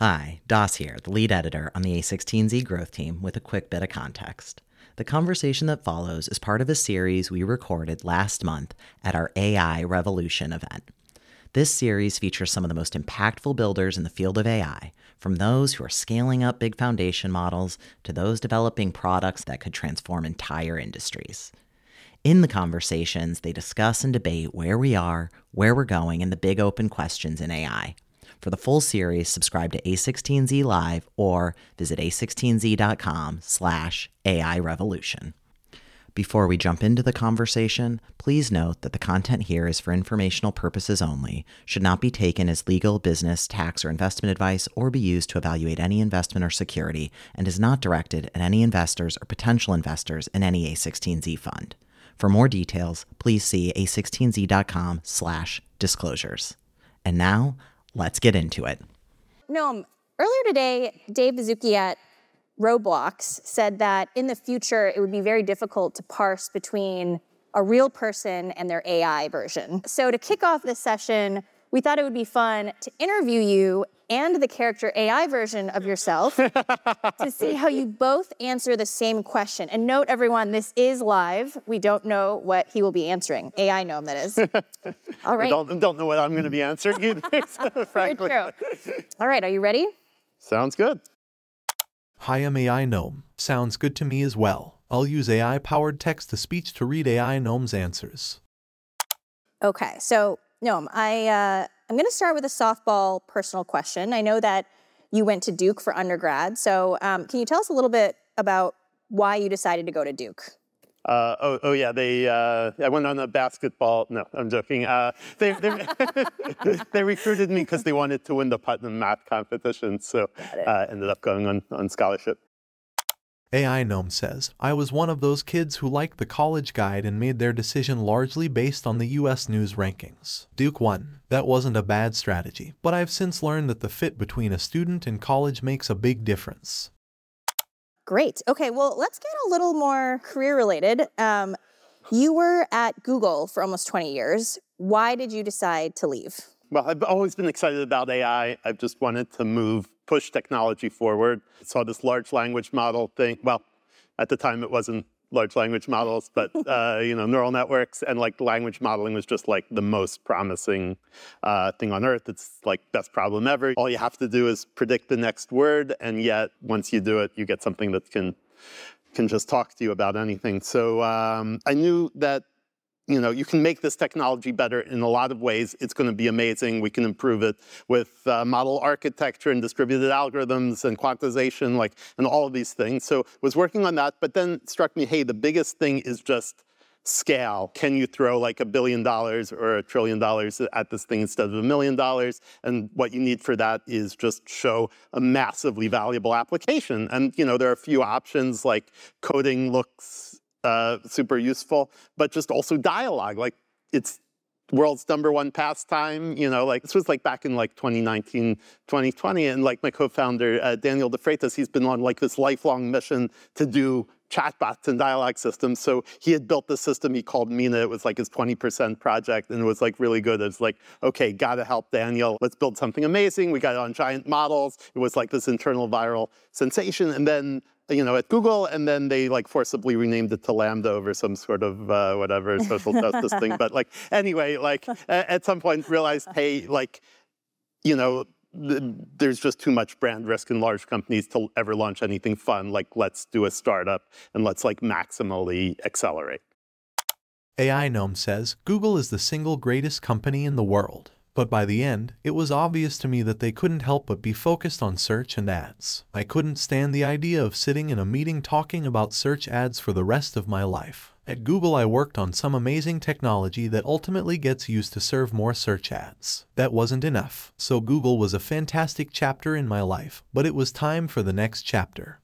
Hi, Das here, the lead editor on the A16Z growth team with a quick bit of context. The conversation that follows is part of a series we recorded last month at our AI Revolution event. This series features some of the most impactful builders in the field of AI, from those who are scaling up big foundation models to those developing products that could transform entire industries. In the conversations, they discuss and debate where we are, where we're going, and the big open questions in AI. For the full series, subscribe to A16Z Live or visit a16z.com/AI Revolution. Before we jump into the conversation, please note that the content here is for informational purposes only, should not be taken as legal, business, tax, or investment advice, or be used to evaluate any investment or security, and is not directed at any investors or potential investors in any A16Z fund. For more details, please see a16z.com/disclosures. And now, let's get into it. Noam, earlier today, Dave Baszucki at Roblox said that in the future, it would be very difficult to parse between a real person and their AI version. So to kick off this session, we thought it would be fun to interview you and the character AI version of yourself to see how you both answer the same question. And note, everyone, this is live. We don't know what he will be answering. AI Noam, that is. All right. I don't know what I'm going to be answering either, so frankly. True. All right, are you ready? Sounds good. Hi, I'm AI Noam. Sounds good to me as well. I'll use AI-powered text-to-speech to read AI Noam's answers. Okay, so Noam, I'm going to start with a softball personal question. I know that you went to Duke for undergrad, so can you tell us a little bit about why you decided to go to Duke? I went on a basketball. No, I'm joking. They recruited me because they wanted to win the Putnam Math competition, so ended up going on scholarship. AI Noam says, I was one of those kids who liked the college guide and made their decision largely based on the U.S. news rankings. Duke won. That wasn't a bad strategy, but I've since learned that the fit between a student and college makes a big difference. Great. Okay, well, let's get a little more career-related. You were at Google for almost 20 years. Why did you decide to leave? Well, I've always been excited about AI. I've just wanted to push technology forward. I saw this large language model thing. Well, at the time it wasn't large language models, but neural networks and language modeling was just the most promising thing on earth. It's best problem ever. All you have to do is predict the next word, and yet once you do it, you get something that can just talk to you about anything. So I knew that you can make this technology better in a lot of ways. It's going to be amazing. We can improve it with model architecture and distributed algorithms and quantization, and all of these things. So I was working on that, but then it struck me, hey, the biggest thing is just scale. Can you throw $1 billion or $1 trillion at this thing instead of $1 million? And what you need for that is just show a massively valuable application. And, there are a few options, coding looks super useful, but just also dialogue. It's world's number one pastime. This was back in 2019, 2020. And my co-founder, Daniel De Freitas, he's been on this lifelong mission to do chatbots and dialogue systems. So he had built this system he called Mina. It was his 20% project, and it was really good. It was okay, gotta help Daniel. Let's build something amazing. We got it on giant models. It was this internal viral sensation. And then at Google, and then they forcibly renamed it to Lambda over some sort of social justice thing. But at some point realized, hey, there's just too much brand risk in large companies to ever launch anything fun. Let's do a startup and let's maximally accelerate. AI Noam says, Google is the single greatest company in the world. But by the end, it was obvious to me that they couldn't help but be focused on search and ads. I couldn't stand the idea of sitting in a meeting talking about search ads for the rest of my life. At Google, I worked on some amazing technology that ultimately gets used to serve more search ads. That wasn't enough. So Google was a fantastic chapter in my life, but it was time for the next chapter.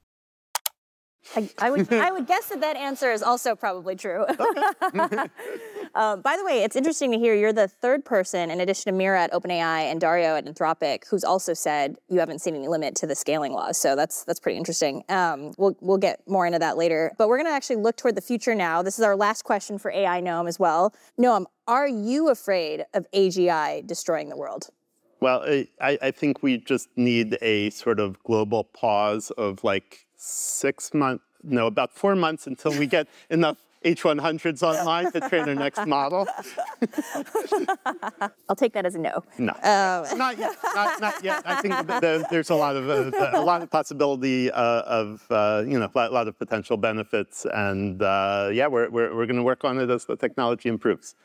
I would guess that answer is also probably true. By the way, it's interesting to hear you're the third person, in addition to Mira at OpenAI and Dario at Anthropic, who's also said you haven't seen any limit to the scaling laws. So that's pretty interesting. We'll get more into that later. But we're going to actually look toward the future now. This is our last question for AI Noam as well. Noam, are you afraid of AGI destroying the world? Well, I think we just need a sort of global pause of like 6 months, no, about 4 months until we get enough H100s online to train our next model. I'll take that as a no. No, not yet. Not yet. I think there's a lot of possibility a lot of potential benefits, and we're going to work on it as the technology improves.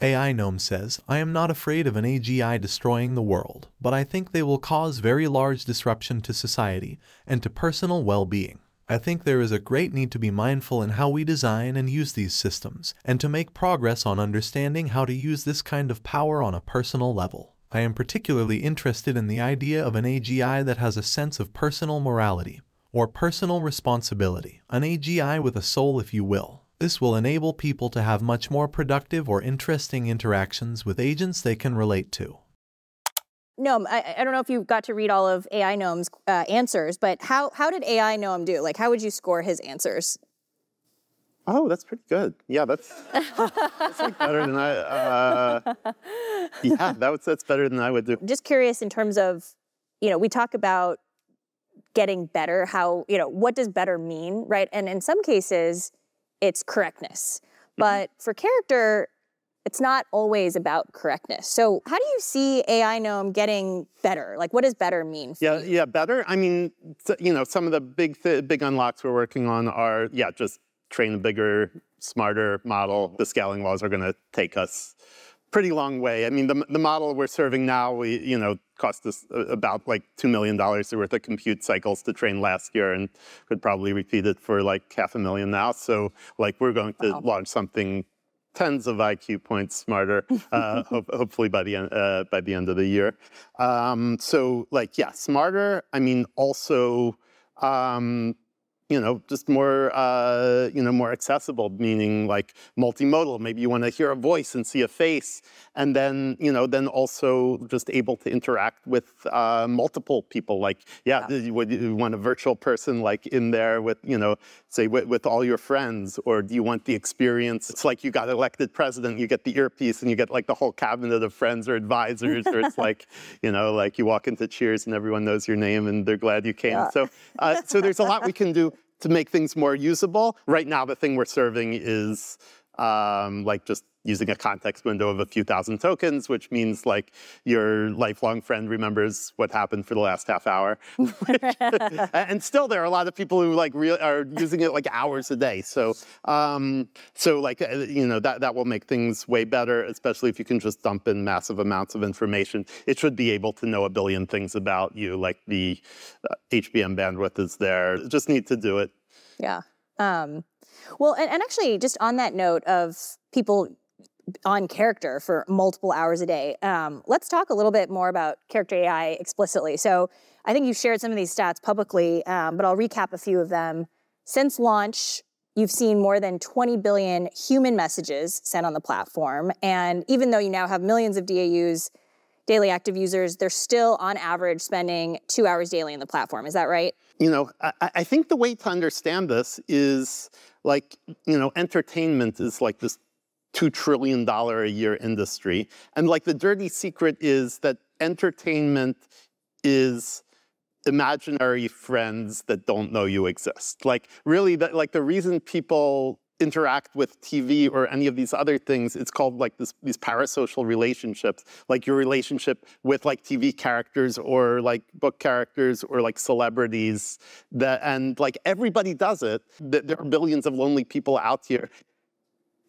AI Noam says, I am not afraid of an AGI destroying the world, but I think they will cause very large disruption to society and to personal well-being. I think there is a great need to be mindful in how we design and use these systems, and to make progress on understanding how to use this kind of power on a personal level. I am particularly interested in the idea of an AGI that has a sense of personal morality, or personal responsibility. An AGI with a soul, if you will. This will enable people to have much more productive or interesting interactions with agents they can relate to. Noam, I don't know if you got to read all of AI Noam's answers, but how did AI Noam do? Like, how would you score his answers? Oh, that's pretty good. Yeah, that's like better than I. That's better than I would do. Just curious in terms of, we talk about getting better. How what does better mean, right? And in some cases, it's correctness, but for character, it's not always about correctness. So how do you see AI Noam getting better? Like, what does better mean for you? Yeah, better. I mean, some of the big unlocks we're working on are, just train a bigger, smarter model. The scaling laws are going to take us pretty long way. I mean, the model we're serving now, cost us about like $2 million worth of compute cycles to train last year, and could probably repeat it for like $500,000 now. So like we're going to launch something tens of IQ points smarter, hopefully by the end of the year. Smarter. I mean, also, just more, more accessible, meaning like multimodal. Maybe you want to hear a voice and see a face, and then also just able to interact with multiple people. Like, you want a virtual person like in there with, say with all your friends, or do you want the experience? It's like you got elected president, you get the earpiece, and you get like the whole cabinet of friends or advisors, or it's like, like you walk into Cheers and everyone knows your name and they're glad you came. Yeah. So there's a lot we can do to make things more usable. Right now, the thing we're serving is just using a context window of a few thousand tokens, which means like your lifelong friend remembers what happened for the last half hour. And still there are a lot of people who like really are using it like hours a day. That will make things way better, especially if you can just dump in massive amounts of information. It should be able to know a billion things about you, like the HBM bandwidth is there. Just need to do it. Yeah. Well, and actually, just on that note of people on Character for multiple hours a day, let's talk a little bit more about Character AI explicitly. So I think you've shared some of these stats publicly, but I'll recap a few of them. Since launch, you've seen more than 20 billion human messages sent on the platform. And even though you now have millions of DAUs, daily active users, they're still on average spending 2 hours daily on the platform. Is that right? I think the way to understand this is like, entertainment is like this $2 trillion a year industry. And like the dirty secret is that entertainment is imaginary friends that don't know you exist. Like really, the reason people interact with TV or any of these other things, it's called like these parasocial relationships, like your relationship with like TV characters or like book characters or like celebrities, and like everybody does it. There are billions of lonely people out here.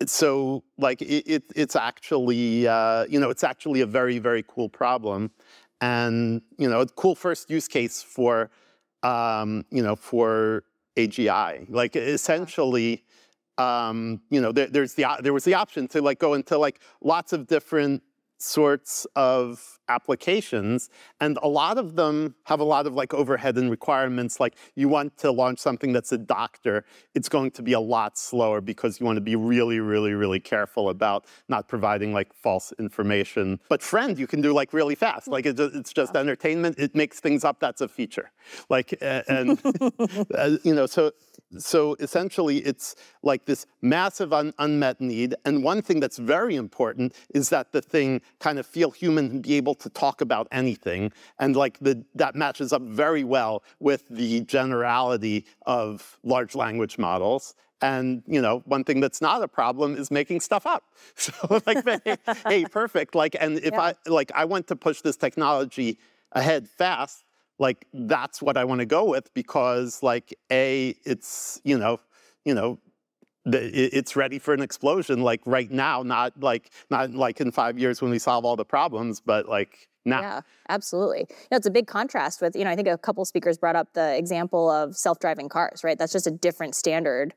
So like it's actually, it's actually a very, very cool problem. And, a cool first use case for, for AGI, like essentially, there was the option to like go into like lots of different sorts of applications, and a lot of them have a lot of like overhead and requirements. Like you want to launch something that's a doctor, it's going to be a lot slower because you want to be really, really, really careful about not providing like false information. But friend, you can do like really fast. Like it's just entertainment. It makes things up. That's a feature. Like, and So essentially, it's like this massive unmet need. And one thing that's very important is that the thing kind of feel human and be able to talk about anything. And like that matches up very well with the generality of large language models. And one thing that's not a problem is making stuff up. So like, hey, perfect. Like, and if I want to push this technology ahead fast, like that's what I want to go with because like it's it's ready for an explosion like right now, not like in 5 years when we solve all the problems, but like now. Yeah, absolutely. It's a big contrast with I think a couple speakers brought up the example of self-driving cars, right? That's just a different standard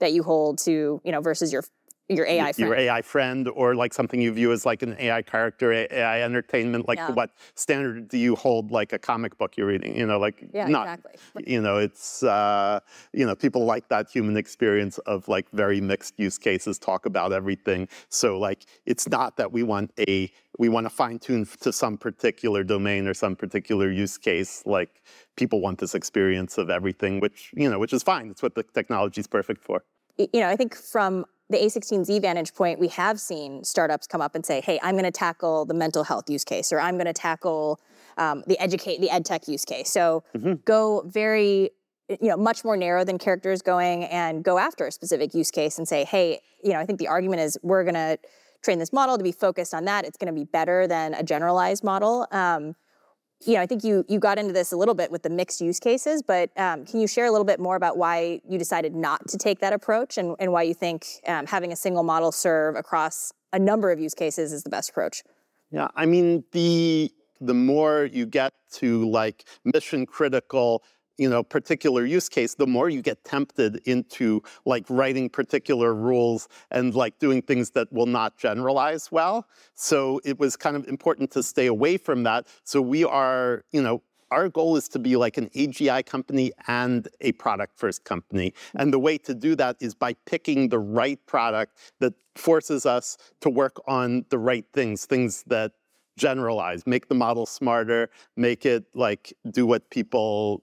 that you hold to versus your AI friend. Your AI friend, or like something you view as like an AI character, AI entertainment, like what standard do you hold like a comic book you're reading, exactly. It's, people like that human experience of like very mixed use cases, talk about everything. So like, it's not that we want to fine tune to some particular domain or some particular use case. Like people want this experience of everything, which is fine. It's what the technology is perfect for. I think from the A16Z vantage point, we have seen startups come up and say, hey, I'm going to tackle the mental health use case, or I'm going to tackle the ed tech use case. So go very, much more narrow than Character is going, and go after a specific use case and say, hey, I think the argument is we're going to train this model to be focused on that. It's going to be better than a generalized model. I think you got into this a little bit with the mixed use cases, but can you share a little bit more about why you decided not to take that approach and why you think having a single model serve across a number of use cases is the best approach? Yeah, I mean, the more you get to like mission critical, particular use case, the more you get tempted into like writing particular rules and like doing things that will not generalize well. So it was kind of important to stay away from that. So we are, our goal is to be like an AGI company and a product-first company. And the way to do that is by picking the right product that forces us to work on the right things that generalize, make the model smarter, make it like do what people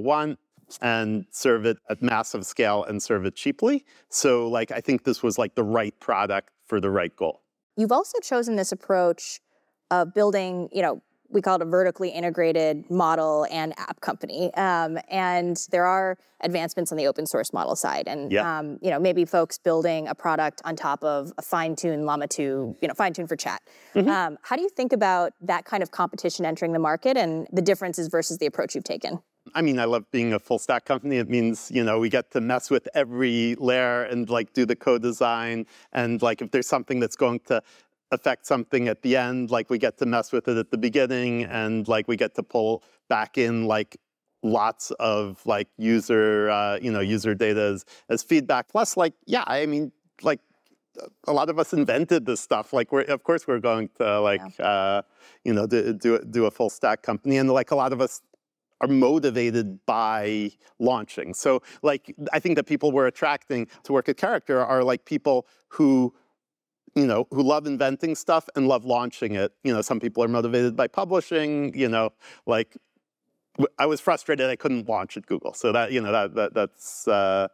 want, and serve it at massive scale and serve it cheaply. So like, I think this was like the right product for the right goal. You've also chosen this approach of building, we call it a vertically integrated model and app company. And there are advancements on the open source model side. And, maybe folks building a product on top of a fine-tuned Llama 2, fine-tuned for chat. How do you think about that kind of competition entering the market and the differences versus the approach you've taken? I mean, I love being a full stack company. It means, we get to mess with every layer and like do the co-design. And like, if there's something that's going to affect something at the end, like we get to mess with it at the beginning, and like we get to pull back in like lots of like user data as feedback. Plus, like, a lot of us invented this stuff. Like, we're going to do a full stack company, and like a lot of us are motivated by launching. So like, I think that people we're attracting to work at Character are like people who love inventing stuff and love launching it. Some people are motivated by publishing, like I was frustrated I couldn't launch at Google. So that's where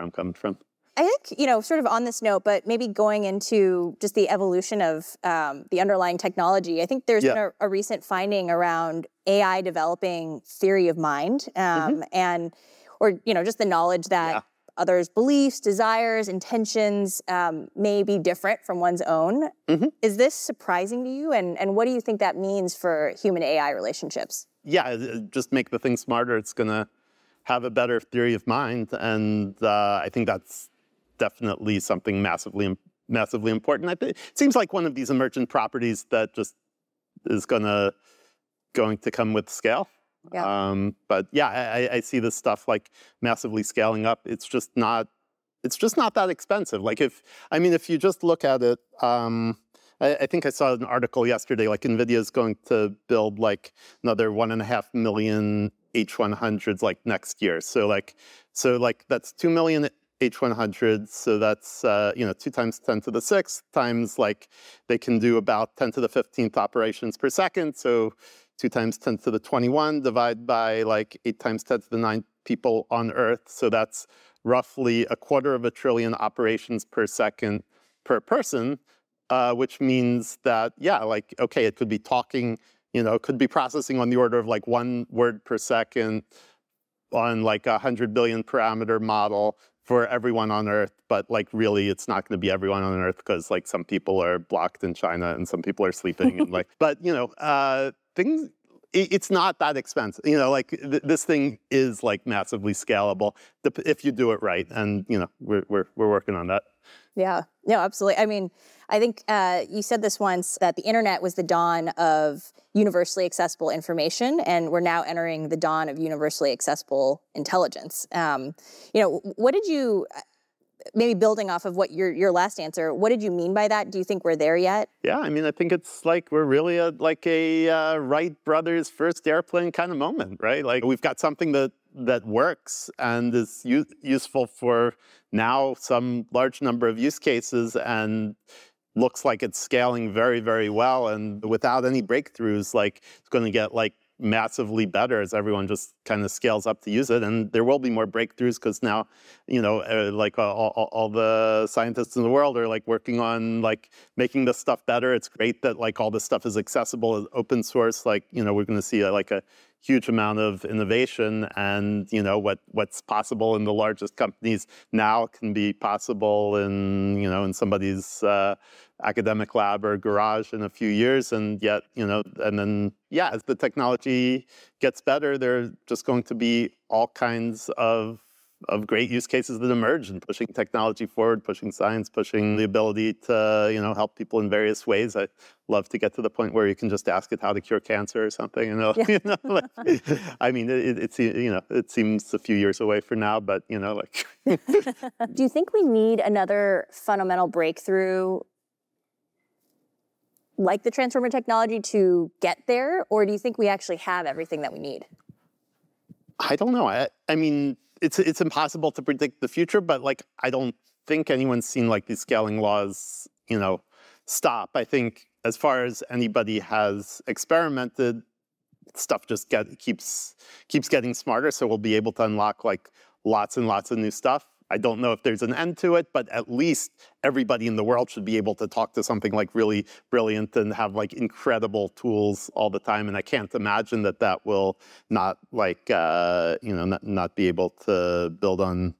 I'm coming from. I think, sort of on this note, but maybe going into just the evolution of the underlying technology, I think there's been a recent finding around AI developing theory of mind and just the knowledge that others' beliefs, desires, intentions may be different from one's own. Is this surprising to you? And what do you think that means for human-AI relationships? Yeah, just make the thing smarter. It's going to have a better theory of mind. And I think that's definitely something massively important. It seems like one of these emergent properties that just is going to come with scale. Yeah. But yeah, I see this stuff like massively scaling up. It's just not that expensive. Like if you just look at it, I think I saw an article yesterday, like NVIDIA is going to build like another 1.5 million H100s like next year. So that's 2 million H100s. So that's, 2 times 10⁶ times like they can do about 10⁵ operations per second. So 2 times 10ⁱ divide by like 8 times 10⁹ people on Earth. So that's roughly 250 billion operations per second per person, which means that, yeah, like, okay, it could be talking, you know, it could be processing on the order of like 1 word per second on like 100 billion parameter model for everyone on Earth. But like, really, it's not going to be everyone on Earth because like some people are blocked in China and some people are sleeping and like, but you know, things, it's not that expensive. You know, like this thing is like massively scalable if you do it right. And, you know, we're working on that. Yeah, no, absolutely. I mean, I think you said this once, that the internet was the dawn of universally accessible information, and we're now entering the dawn of universally accessible intelligence. You know, what did you, maybe building off of what your last answer, what did you mean by that? Do you think we're there yet? Yeah, I mean, I think it's like we're really like a Wright brothers first airplane kind of moment, right? Like we've got something that works and is useful for now some large number of use cases and looks like it's scaling very, very well. And without any breakthroughs, like it's going to get like massively better as everyone just kind of scales up to use it. And there will be more breakthroughs because now, you know, like all the scientists in the world are like working on like making this stuff better. It's great that like all this stuff is accessible as open source. Like, you know, we're going to see like a huge amount of innovation, and you know what's possible in the largest companies now can be possible in, you know, in somebody's academic lab or garage in a few years. And yet, you know, and then yeah, as the technology gets better, there are just going to be all kinds of great use cases that emerge, and pushing technology forward, pushing science, pushing the ability to, you know, help people in various ways. I love to get to the point where you can just ask it how to cure cancer or something. You know, yeah. You know, like, I mean, it's, you know, it seems a few years away for now, but you know, like. Do you think we need another fundamental breakthrough like the transformer technology to get there, or do you think we actually have everything that we need? I don't know. I mean. It's impossible to predict the future, but like I don't think anyone's seen like these scaling laws, you know, stop. I think as far as anybody has experimented, stuff just keeps getting smarter. So we'll be able to unlock like lots and lots of new stuff. I don't know if there's an end to it, but at least everybody in the world should be able to talk to something like really brilliant and have like incredible tools all the time. And I can't imagine that will not like, you know, not be able to build on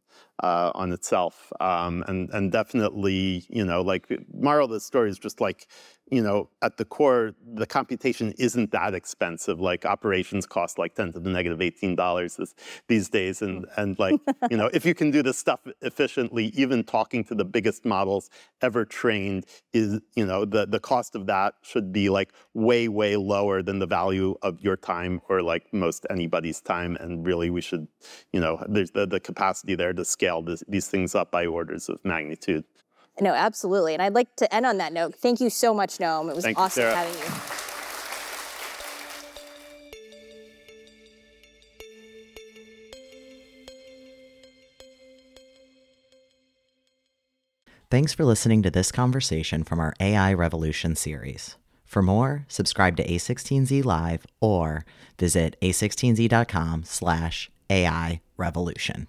itself. And definitely, you know, like moral of the story is just like, you know, at the core, the computation isn't that expensive. Like operations cost like 10 to the negative $18 these days. And like, you know, if you can do this stuff efficiently, even talking to the biggest models ever trained is, you know, the cost of that should be like way, way lower than the value of your time or like most anybody's time. And really we should, you know, there's the capacity there to scale these things up by orders of magnitude. No, absolutely. And I'd like to end on that note. Thank you so much, Noam. It was awesome having you. Thanks for listening to this conversation from our AI Revolution series. For more, subscribe to A16Z Live or visit a16z.com/AI Revolution.